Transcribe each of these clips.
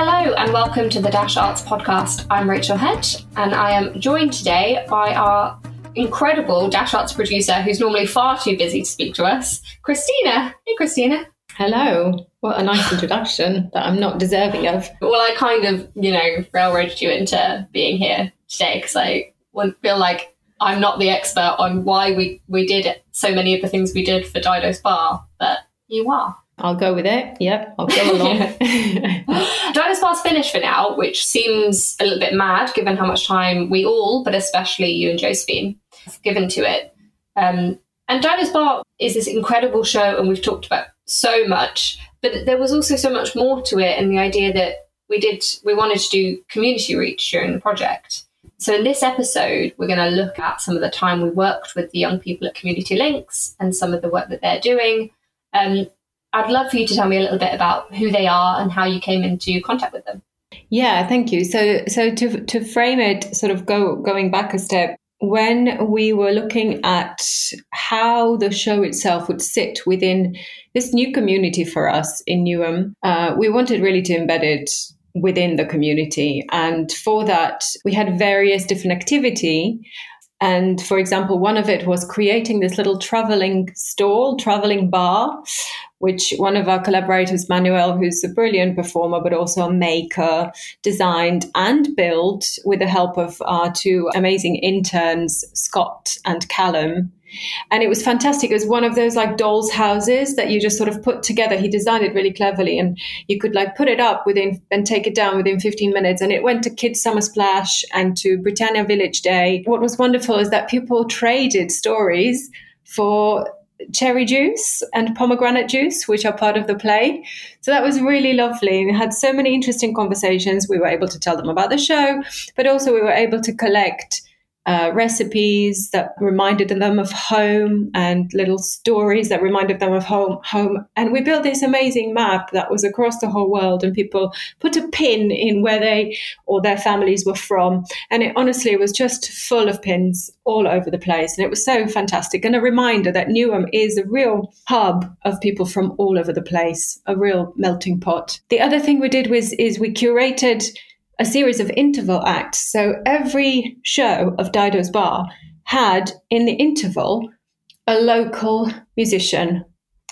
Hello and welcome to the Dash Arts Podcast. I'm Rachel Hedge and I am joined today by our incredible Dash Arts producer who's normally far too busy to speak to us, Christina. Hey, Christina. Hello. What a nice introduction that I'm not deserving of. Well, I kind of, railroaded you into being here today because I feel like I'm not the expert on why we did so many of the things we did for Dido's Bar, but you are. I'll go with it. Yep, I'll go along. Dido's Bar's finished for now, which seems a little bit mad given how much time we all, but especially you and Josephine, have given to it. And Dido's Bar is this incredible show and we've talked about so much, but there was also so much more to it and the idea that we wanted to do community reach during the project. So in this episode, we're going to look at some of the time we worked with the young people at Community Links and some of the work that they're doing. I'd love for you to tell me a little bit about who they are and how you came into contact with them. Yeah, thank you. So to frame it, sort of going back a step, when we were looking at how the show itself would sit within this new community for us in Newham, we wanted really to embed it within the community. And for that, we had various different activity. And for example, one of it was creating this little traveling bar, which one of our collaborators, Manuel, who's a brilliant performer, but also a maker, designed and built with the help of our two amazing interns, Scott and Callum. And it was fantastic. It was one of those like doll's houses that you just sort of put together. He designed it really cleverly and you could like put it up within and take it down within 15 minutes. And it went to Kids Summer Splash and to Britannia Village Day. What was wonderful is that people traded stories for cherry juice and pomegranate juice, which are part of the play. So that was really lovely. We had so many interesting conversations. We were able to tell them about the show, but also we were able to collect recipes that reminded them of home and little stories that reminded them of home. And we built this amazing map that was across the whole world and people put a pin in where they or their families were from. And it honestly was just full of pins all over the place. And it was so fantastic. And a reminder that Newham is a real hub of people from all over the place, a real melting pot. The other thing we did is we curated a series of interval acts. So every show of Dido's Bar had in the interval a local musician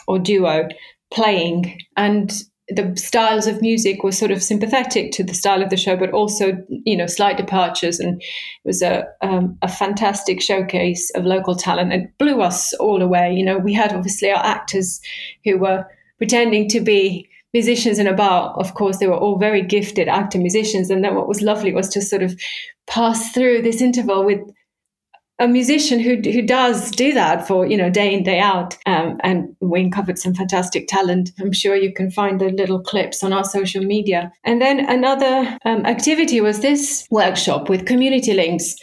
or duo playing. And the styles of music were sort of sympathetic to the style of the show, but also, slight departures. And it was a fantastic showcase of local talent and blew us all away. We had obviously our actors who were pretending to be musicians in a bar. Of course, they were all very gifted actor musicians. And then what was lovely was to sort of pass through this interval with a musician who does do that for, day in, day out. And we uncovered some fantastic talent. I'm sure you can find the little clips on our social media. And then another activity was this workshop with Community Links,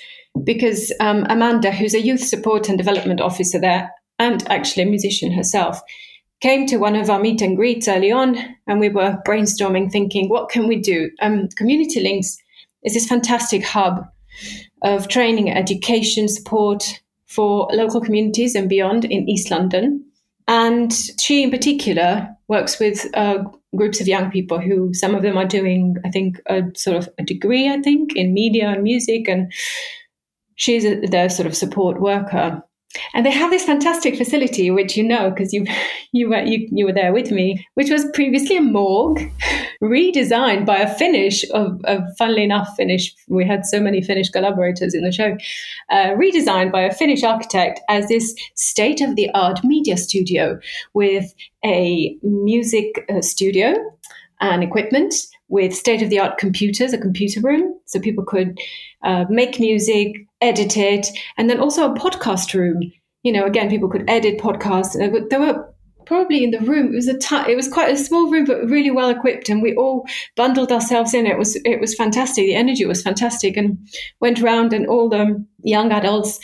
because Amanda, who's a youth support and development officer there, and actually a musician herself, came to one of our meet and greets early on, and we were brainstorming, thinking, what can we do? Community Links is this fantastic hub of training, education, support for local communities and beyond in East London. And she in particular works with groups of young people who, some of them are doing, I think, a sort of a degree, in media and music, and she's their sort of support worker. And they have this fantastic facility, which because you were there with me, which was previously a morgue, redesigned by a Finnish, funnily enough, Finnish. We had so many Finnish collaborators in the show, redesigned by a Finnish architect as this state-of-the-art media studio with a music studio and equipment, with state-of-the-art computers, a computer room, so people could make music, edit it, and then also a podcast room. Again, people could edit podcasts. There were probably in the room, it was quite a small room, but really well equipped, and we all bundled ourselves in. It was fantastic. The energy was fantastic, and went round, and all the young adults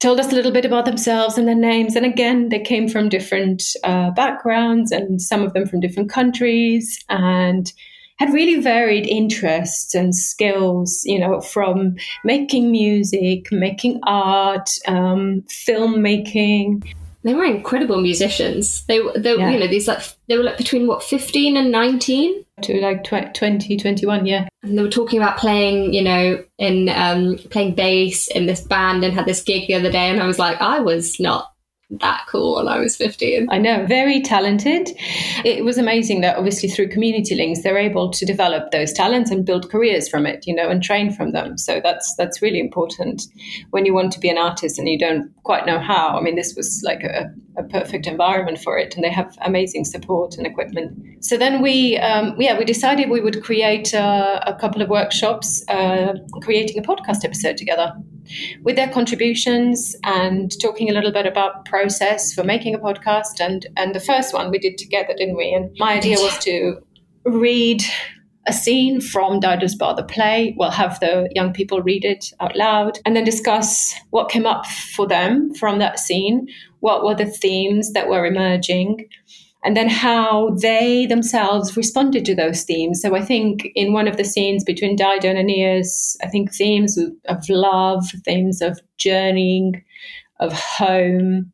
told us a little bit about themselves and their names. And again, they came from different backgrounds, and some of them from different countries, and had really varied interests and skills, from making music, making art, filmmaking. They were incredible musicians. They you know, these like they were like between what 15 and 19 to like 20, 21, yeah. And they were talking about playing, you know, in playing bass in this band, and had this gig the other day, and I was like, I was not that cool when I was 15. I know, very talented. It was amazing that obviously through Community Links they're able to develop those talents and build careers from it, you know, and train from them. So that's really important when you want to be an artist and you don't quite know how. I mean, this was like a perfect environment for it, and they have amazing support and equipment. So then we decided we would create a couple of workshops creating a podcast episode together with their contributions and talking a little bit about process for making a podcast. And the first one we did together, didn't we? And my idea was to read a scene from Dido's Bar, the play. We'll have the young people read it out loud and then discuss what came up for them from that scene, what were the themes that were emerging, and then how they themselves responded to those themes. So I think in one of the scenes between Dido and Aeneas, I think themes of love, themes of journeying, of home,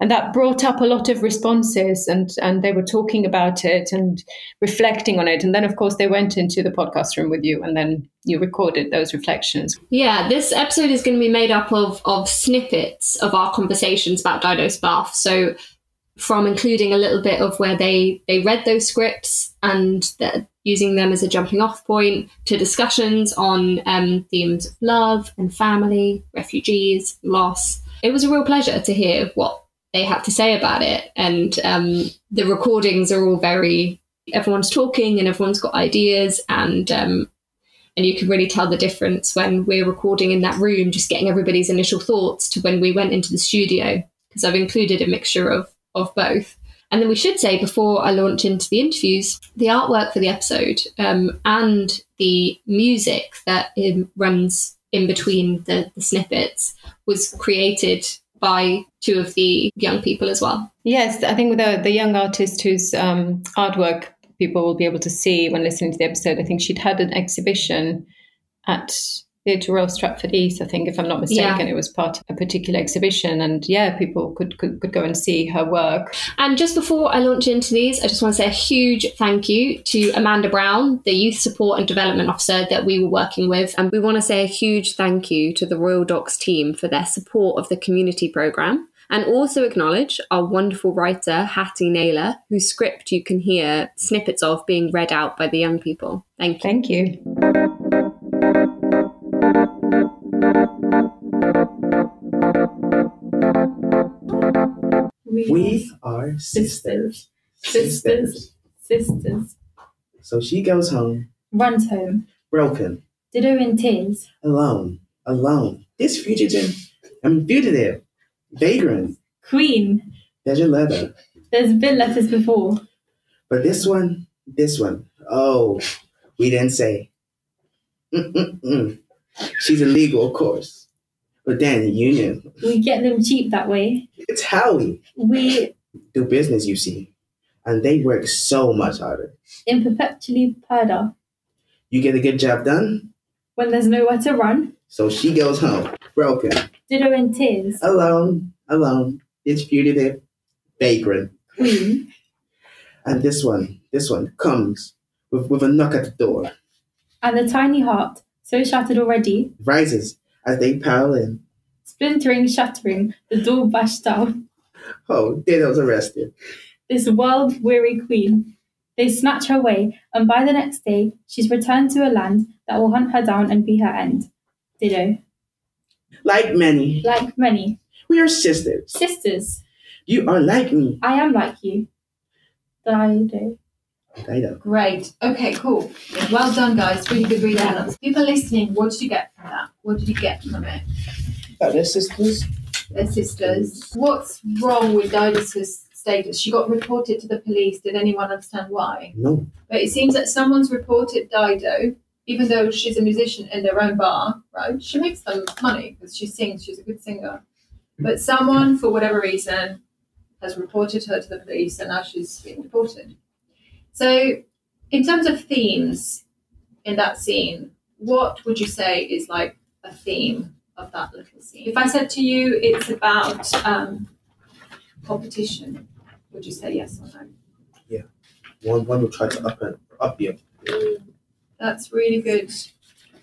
and that brought up a lot of responses, and they were talking about it and reflecting on it. And then, of course, they went into the podcast room with you, and then you recorded those reflections. Yeah, this episode is going to be made up of snippets of our conversations about Dido's Bar. So from including a little bit of where they read those scripts and using them as a jumping off point to discussions on themes of love and family, refugees, loss. It was a real pleasure to hear what they had to say about it. And the recordings are all everyone's talking and everyone's got ideas. And you can really tell the difference when we're recording in that room, just getting everybody's initial thoughts, to when we went into the studio, because I've included a mixture of both. And then we should say, before I launch into the interviews, the artwork for the episode and the music that runs in between the snippets was created by two of the young people as well. Yes, I think with the young artist whose artwork people will be able to see when listening to the episode, I think she'd had an exhibition at Theatre Royal Stratford East, I think, if I'm not mistaken. Yeah. It was part of a particular exhibition, and yeah, people could go and see her work. And just before I launch into these, I just want to say a huge thank you to Amanda Brown, the Youth Support and Development Officer that we were working with. And we want to say a huge thank you to the Royal Docs team for their support of the community programme, and also acknowledge our wonderful writer, Hattie Naylor, whose script you can hear snippets of being read out by the young people. Thank you. Thank you. We are sisters. Sisters. So she goes home. Runs home. Broken. Dido in tears. Alone. This fugitive. Vagrant. Queen. There's your letter. There's been letters before. But this one. Oh, we didn't say. She's illegal, of course. But then you knew. We get them cheap that way. It's how we do business, you see. And they work so much harder. In perpetually perda. You get a good job done? When there's nowhere to run. So she goes home. Broken. Dido in tears. Alone. It's fugitive. Vagrant. Queen. And this one comes with a knock at the door. And the tiny heart, so shattered already, rises as they pile in. Splintering, shattering, the door bashed down. Oh, Dido's arrested. This world-weary queen. They snatch her away, and by the next day, she's returned to a land that will hunt her down and be her end. Dido. Like many. We are sisters. Sisters. You are like me. I am like you. Dido. Great. Okay, cool. Well done, guys. Really good reading. People listening, what did you get from that? What did you get from it? Oh, they're sisters. What's wrong with Dido's status? She got reported to the police. Did anyone understand why? No. But it seems that someone's reported Dido, even though she's a musician in their own bar, right? She makes some money because she sings. She's a good singer. But someone, for whatever reason, has reported her to the police, and now she's being deported. So in terms of themes in that scene, what would you say is like a theme of that little scene? If I said to you it's about competition, would you say yes or no? Yeah. One will try to up you. That's really good.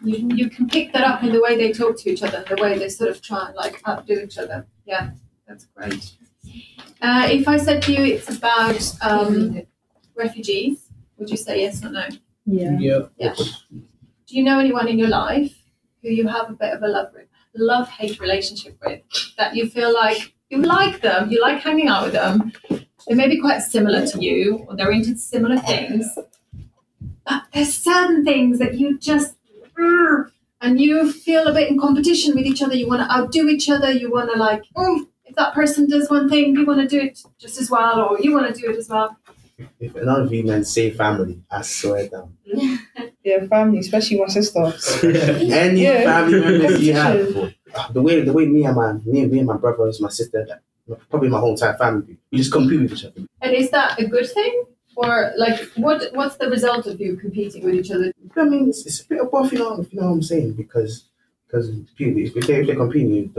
You can pick that up in the way they talk to each other, the way they sort of try and like outdo each other. Yeah, that's great. If I said to you it's about refugees, would you say yes or no? Yeah. Do you know anyone in your life who you have a bit of a love-hate relationship with, that you feel like you like them, you like hanging out with them, they may be quite similar to you, or they're into similar things, but there's certain things that you just, and you feel a bit in competition with each other, you want to outdo each other, you want to like, if that person does one thing, you want to do it just as well, or you want to do it as well. If none of you men say family, I swear down. Yeah, family, especially my sister. Any family members you have. The way me and my brothers, my sister, probably my whole entire family, we just compete with each other. And is that a good thing? Or like, what's the result of you competing with each other? I mean, it's a bit of both, you know what I'm saying? Because people, if they compete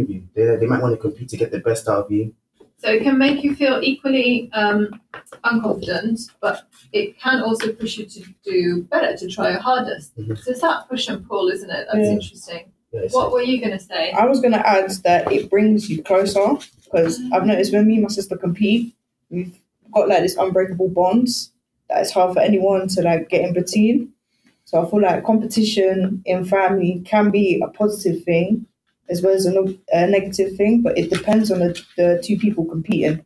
with you, they might want to compete to get the best out of you. So it can make you feel equally unconfident, but it can also push you to do better, to try your hardest. Mm-hmm. So it's that push and pull, isn't it? That's interesting. Yeah, what were you going to say? I was going to add that it brings you closer, because I've noticed when me and my sister compete, we've got like this unbreakable bonds that it's hard for anyone to like get in between. So I feel like competition in family can be a positive thing, as well as a negative thing, but it depends on the two people competing.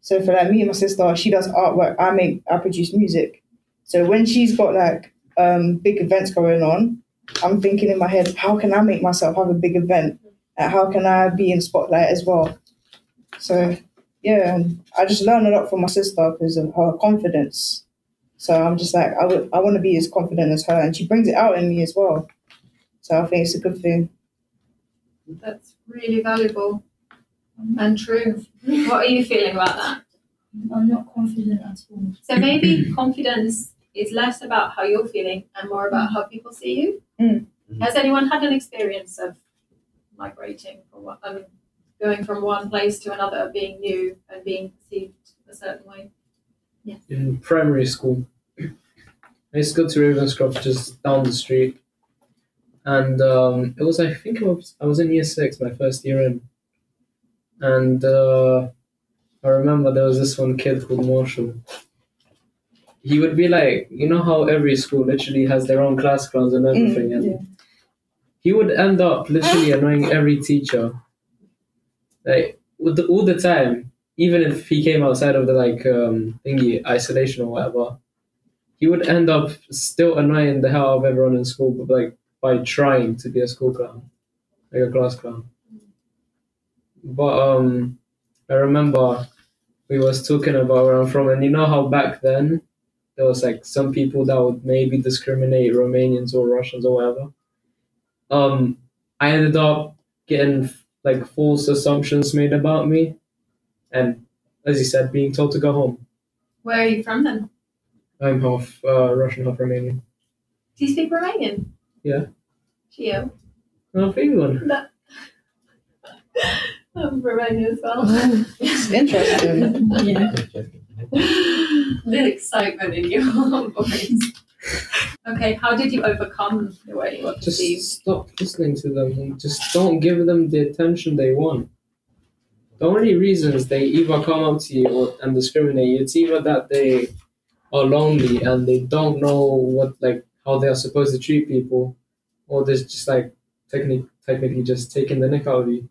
So for like me and my sister, she does artwork, I produce music. So when she's got like big events going on, I'm thinking in my head, how can I make myself have a big event? Like, how can I be in spotlight as well? So yeah, I just learn a lot from my sister because of her confidence. So I'm just like, I want to be as confident as her, and she brings it out in me as well. So I think it's a good thing. That's really valuable and true. What are you feeling about that? I'm not confident at all. So maybe confidence is less about how you're feeling and more about how people see you. Mm. Has anyone had an experience of migrating from going from one place to another, being new and being perceived a certain way? Yeah. In primary school, I used to go to Ravenscroft just down the street. And it was, I was in year 6, my first year in. And I remember there was this one kid called Marshall. He would be like, you know how every school literally has their own class clowns and everything. And he would end up literally annoying every teacher. Like, all the time, even if he came outside of the like isolation or whatever, he would end up still annoying the hell out of everyone in school, but like, by trying to be a school clown, like a class clown. But I remember we was talking about where I'm from, and you know how back then there was like some people that would maybe discriminate Romanians or Russians or whatever. I ended up getting like false assumptions made about me, and as you said, being told to go home. Where are you from then? I'm half Russian, half Romanian. Do you speak Romanian? Yeah. Gio. Oh, big one. I'm Romanian as well. It's interesting. Yeah. The excitement in your voice. Okay, how did you overcome the way you were perceived? Just stop listening to them. Just don't give them the attention they want. The only reasons they either come up to you and discriminate, it's either that they are lonely and they don't know what like how they are supposed to treat people, or there's just like technically just taking the nick out of you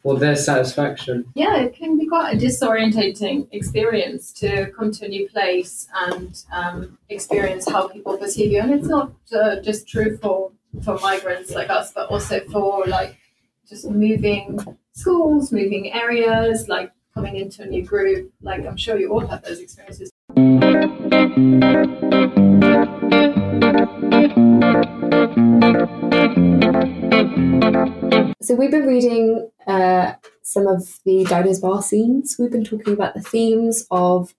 for their satisfaction. Yeah, it can be quite a disorientating experience to come to a new place and experience how people perceive you, and it's not just true for migrants like us, but also for like just moving schools, moving areas, like coming into a new group. Like I'm sure you all have those experiences. So we've been reading some of the Dido's Bar scenes. We've been talking about the themes of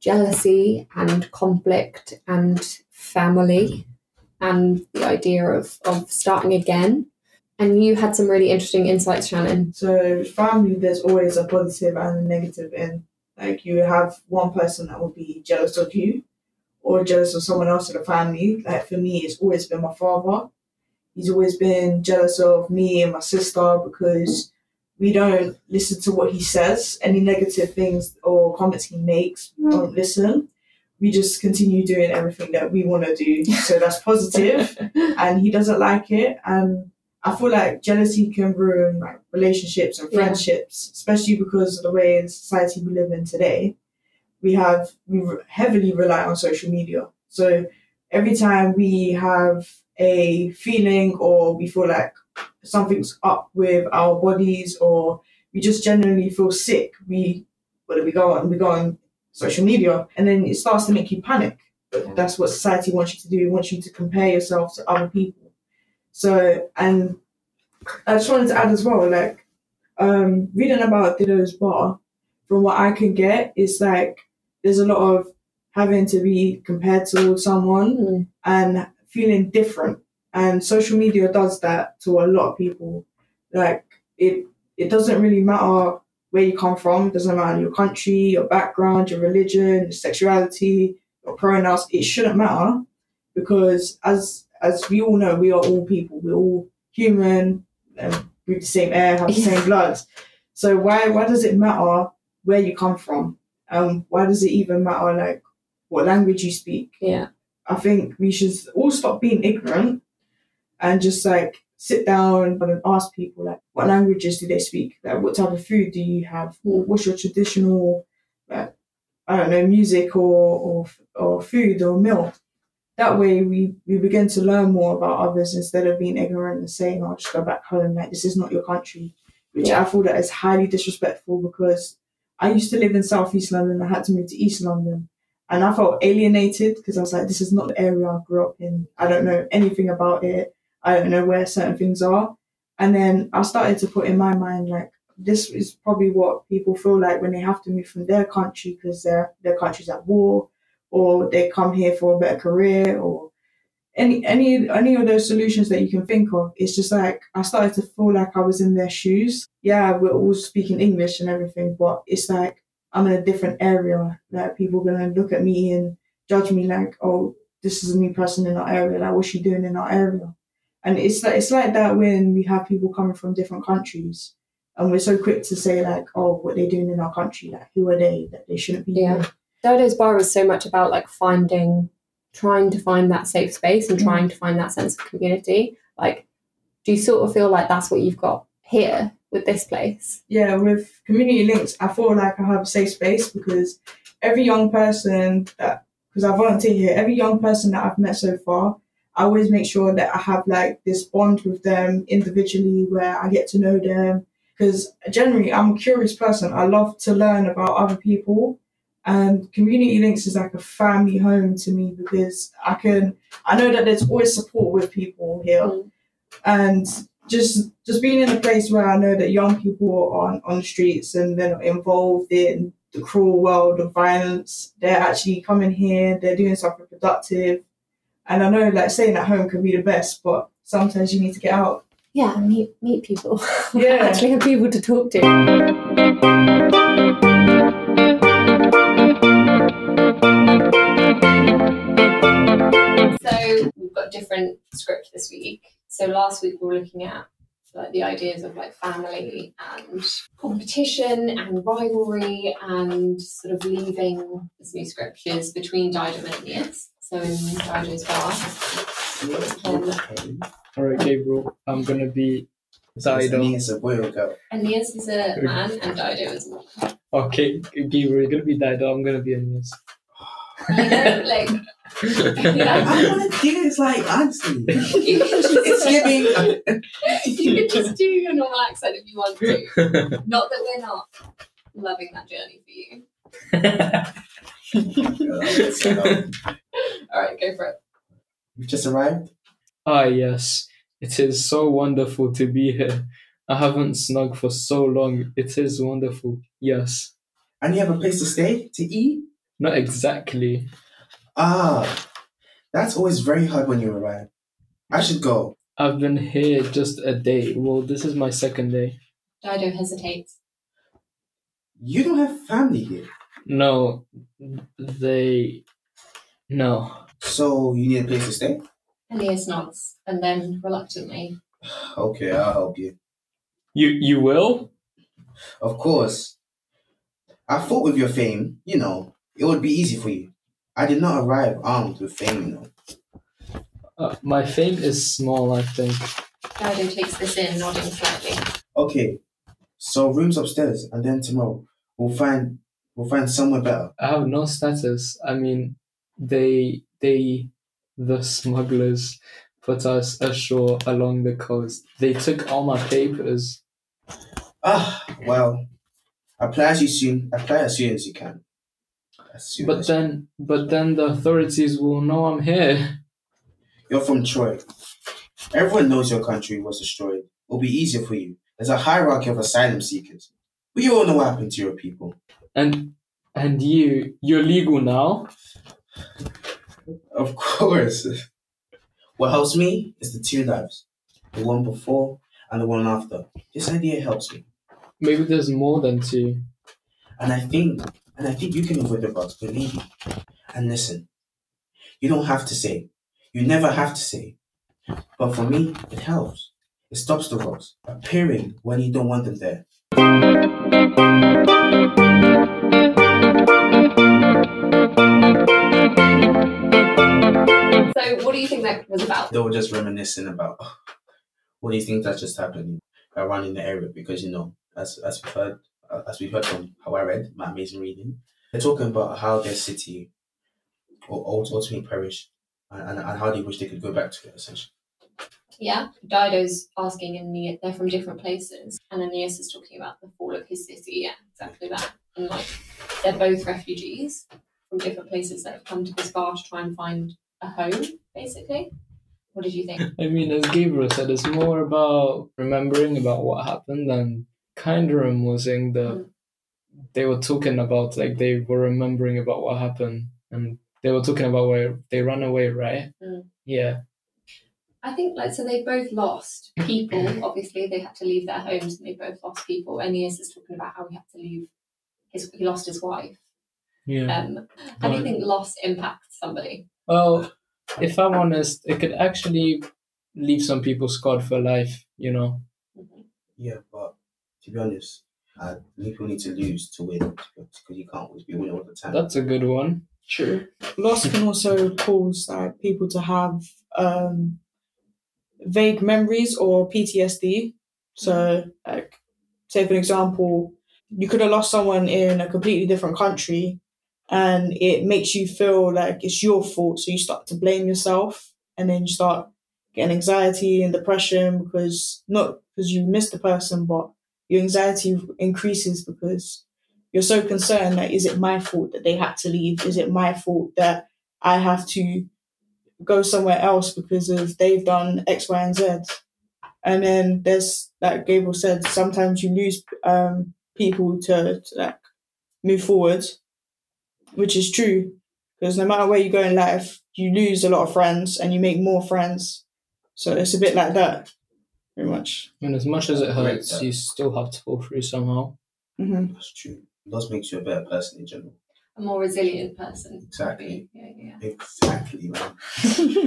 jealousy and conflict and family and the idea of starting again. And you had some really interesting insights, Shannon. So family, there's always a positive and a negative in. Like, you have one person that will be jealous of you or jealous of someone else in the family. Like, for me, it's always been my father. He's always been jealous of me and my sister because we don't listen to what he says. Any negative things or comments he makes, we don't listen. We just continue doing everything that we want to do. So that's positive. And he doesn't like it. And I feel like jealousy can ruin, like, relationships and friendships, especially because of the way in society we live in today. We heavily rely on social media. So every time we have a feeling or we feel like something's up with our bodies or we just generally feel sick, we go on social media, and then it starts to make you panic. But that's what society wants you to do. It wants you to compare yourself to other people. So, and I just wanted to add as well, like, reading about Dido's Bar, from what I can get, is like there's a lot of having to be compared to someone and feeling different. And social media does that to a lot of people. Like, it doesn't really matter where you come from. It doesn't matter your country, your background, your religion, your sexuality, your pronouns. It shouldn't matter because as we all know, we are all people. We're all human, and breathe the same air, have the same blood. So why does it matter where you come from? Why does it even matter, like, what language you speak? Yeah, I think we should all stop being ignorant and just, like, sit down and ask people, like, what languages do they speak? Like, what type of food do you have? What's your traditional, like, I don't know, music or food or meal? That way we begin to learn more about others instead of being ignorant and saying, oh, just go back home, like, this is not your country, which I feel that is highly disrespectful because I used to live in South East London. I had to move to East London and I felt alienated because I was like, this is not the area I grew up in. I don't know anything about it. I don't know where certain things are. And then I started to put in my mind, like, this is probably what people feel like when they have to move from their country because their country's at war, or they come here for a better career, or any of those solutions that you can think of. It's just like I started to feel like I was in their shoes. Yeah, we're all speaking English and everything, but it's like I'm in a different area. Like, people are going to look at me and judge me like, oh, this is a new person in our area. Like, what's she doing in our area? And it's like that when we have people coming from different countries and we're so quick to say, like, oh, what are they doing in our country? Like, who are they? That they shouldn't be here. Dido's Bar was so much about, like, trying to find that safe space and trying to find that sense of community. Like, do you sort of feel like that's what you've got here with this place? Yeah, with Community Links, I feel like I have a safe space because because I volunteer here, every young person that I've met so far, I always make sure that I have, like, this bond with them individually where I get to know them. Because generally, I'm a curious person. I love to learn about other people. And Community Links is like a family home to me because I know that there's always support with people here. And just being in a place where I know that young people are on the streets and they're not involved in the cruel world of violence. They're actually coming here, they're doing something productive. And I know, like, staying at home can be the best, but sometimes you need to get out. Yeah, meet people. Yeah. Actually have people to talk to. So we've got a different script this week. So last week we were looking at, like, the ideas of, like, family and competition and rivalry and sort of leaving this new scriptures between Dido and Aeneas. So in Dido's Bar. All right, Gabriel, I'm going to be Dido. Aeneas is a boy or girl? Aeneas is a man and Dido is a woman. Okay, Gabriel, you're going to be Dido, I'm going to be Aeneas. You know, like... I want to do this like Anthony. It's giving. You can just do your normal accent if you want to. Not that we're not loving that journey for you. All right, go for it. You've just arrived? Ah, yes. It is so wonderful to be here. I haven't snugged for so long. It is wonderful, yes. And you have a place to stay, to eat? Not exactly. Ah, that's always very hard when you arrive. I should go. I've been here just a day. Well, this is my second day. Dido hesitates. You don't have family here? No, no. So you need a place to stay? Aeneas nods, and then reluctantly. Okay, I'll help you. You will? Of course. I thought with your fame, you know, it would be easy for you. I did not arrive armed with fame, you know. My fame is small, I think. Dido takes this in, nodding slightly. Okay, so rooms upstairs, and then tomorrow we'll find somewhere better. I have no status. I mean, the smugglers put us ashore along the coast. They took all my papers. Ah, well, apply as soon as you can. But then the authorities will know I'm here. You're from Troy. Everyone knows your country was destroyed. It'll be easier for you. There's a hierarchy of asylum seekers. We all know what happened to your people. And you're legal now? Of course. What helps me is the two lives. The one before and the one after. This idea helps me. Maybe there's more than two. And I think you can avoid the bugs, believe me. And listen, you don't have to say. You never have to say. But for me, it helps. It stops the rocks appearing when you don't want them there. So what do you think that was about? They were just reminiscing about what do you think that just happened around in the area, because, you know, as we've heard from how I read, my amazing reading, they're talking about how their city ultimately perished and how they wish they could go back to it, essentially. Yeah, Dido's asking, and they're from different places, and Aeneas is talking about the fall of his city. Yeah, exactly that. And like, they're both refugees from different places that have come to this bar to try and find a home, basically. What did you think? I mean, as Gabriel said, it's more about remembering about what happened, and Kinderum was in they were talking about, like, they were remembering about what happened, and they were talking about where they ran away, right? Mm. Yeah. I think, like, so they both lost people. Obviously, they had to leave their homes, and they both lost people. Aeneas is talking about how he had to leave. He lost his wife. Yeah. How do you think loss impacts somebody? Well, if I'm honest, it could actually leave some people scarred for life, you know? Mm-hmm. Yeah, but to be honest, people need to lose to win, because you can't always be winning all the time. That's a good one. True. Loss can also cause people to have... vague memories or PTSD. So, like, say for example, you could have lost someone in a completely different country, and it makes you feel like it's your fault. So you start to blame yourself, and then you start getting anxiety and depression, because not because you miss the person, but your anxiety increases because you're so concerned that, is it my fault that they had to leave? Is it my fault that I have to go somewhere else because of they've done X, Y, and Z? And then there's, like Gabriel said, sometimes you lose people to like move forward, which is true, because no matter where you go in life, you lose a lot of friends and you make more friends. So it's a bit like that, pretty much. And as much as it hurts, you still have to pull through somehow. Mm-hmm. That's true. It does make you a better person in general. A more resilient person. Exactly. Yeah. Exactly, man.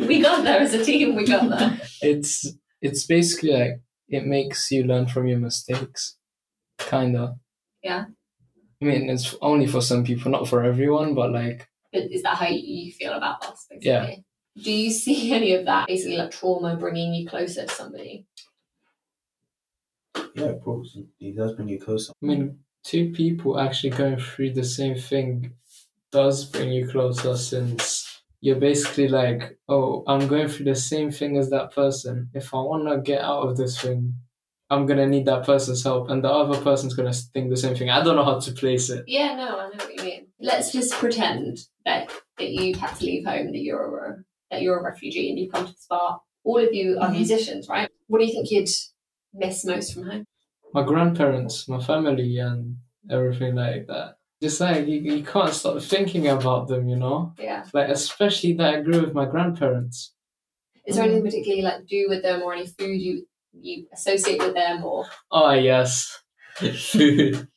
We got there as a team. We got there. It's basically like it makes you learn from your mistakes, kinda. Yeah. I mean, it's only for some people, not for everyone, but like. But is that how you feel about us? Basically? Yeah. Do you see any of that, basically, like trauma bringing you closer to somebody? Yeah, of course. It does bring you closer. I mean. Two people actually going through the same thing does bring you closer, since you're basically like, oh, I'm going through the same thing as that person. If I want to get out of this thing, I'm going to need that person's help, and the other person's going to think the same thing. I don't know how to place it. Yeah, no, I know what you mean. Let's just pretend that you've had to leave home, that you're a refugee, and you've come to the spa. All of you are musicians, right? What do you think you'd miss most from home? My grandparents, my family, and everything like that. Just like, you can't stop thinking about them, you know? Yeah. Like, especially that I grew with my grandparents. Is there anything particularly you like do with them, or any food you associate with them? Or oh yes, food.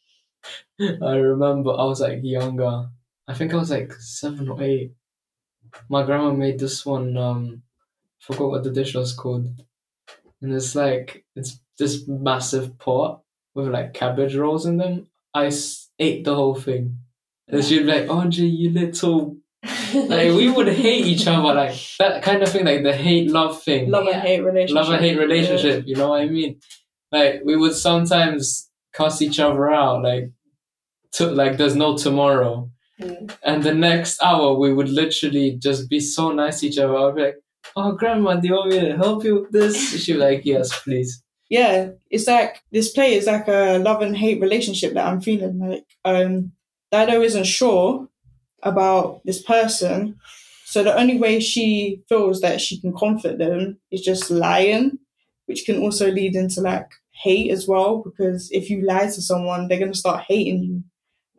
I remember I was like younger. I think I was like 7 or 8. My grandma made this one. Forgot what the dish was called, and it's this massive pot with like cabbage rolls in them. I ate the whole thing, and she'd be like, "Andre, you little." Like we would hate each other, like that kind of thing, like the hate-love thing, love and hate relationship. Yeah. You know what I mean? Like we would sometimes cuss each other out, like there's no tomorrow. And the next hour we would literally just be so nice to each other. I'd be like, "Oh, Grandma, do you want me to help you with this?" She'd be like, "Yes, please." Yeah, it's like this play is like a love and hate relationship that I'm feeling. Like Dido isn't sure about this person, so the only way she feels that she can comfort them is just lying, which can also lead into like hate as well, because if you lie to someone they're going to start hating you.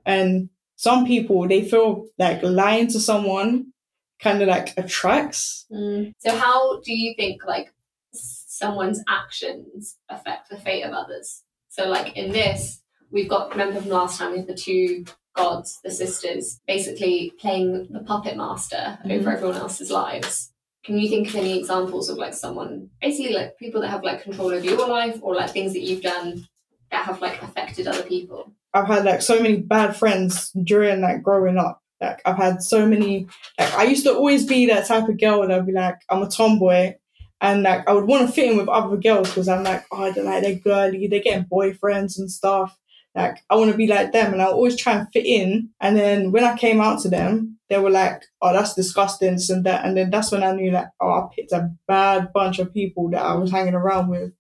And some people, they feel like lying to someone kind of like attracts. So how do you think like someone's actions affect the fate of others? So like in this, we've got, remember from last time, we have the two gods, the sisters, basically playing the puppet master over everyone else's lives. Can you think of any examples of like someone, basically like people that have like control over your life, or like things that you've done that have like affected other people? I've had like so many bad friends during like growing up. Like I've had so many, like I used to always be that type of girl that I'd be like, I'm a tomboy, and like I would want to fit in with other girls because I'm like, oh, they're like, they're girly, they're getting boyfriends and stuff. Like, I want to be like them, and I always try and fit in. And then when I came out to them, they were like, oh, that's disgusting, this and that. And then that's when I knew, like, oh, I picked a bad bunch of people that I was hanging around with.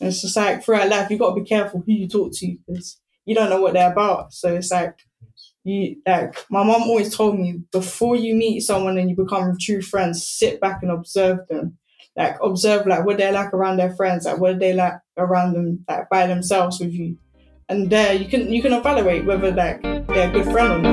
And it's just like, throughout life, you've got to be careful who you talk to because you don't know what they're about. So it's like, my mum always told me, before you meet someone and you become true friends, sit back and observe them. Like, observe, like, what they're like around their friends, like, what they like around them, like, by themselves with you. And there you can evaluate whether like they're a good friend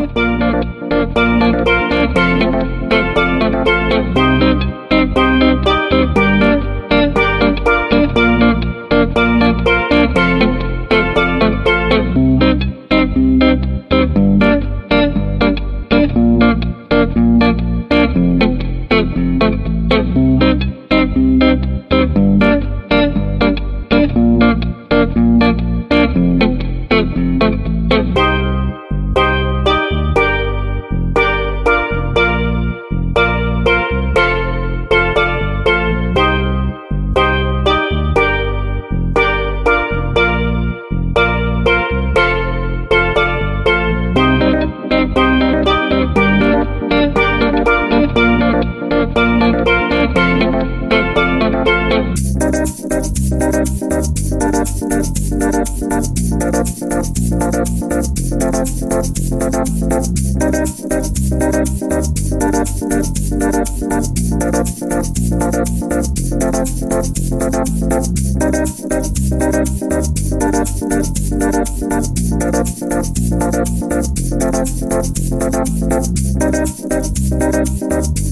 or not.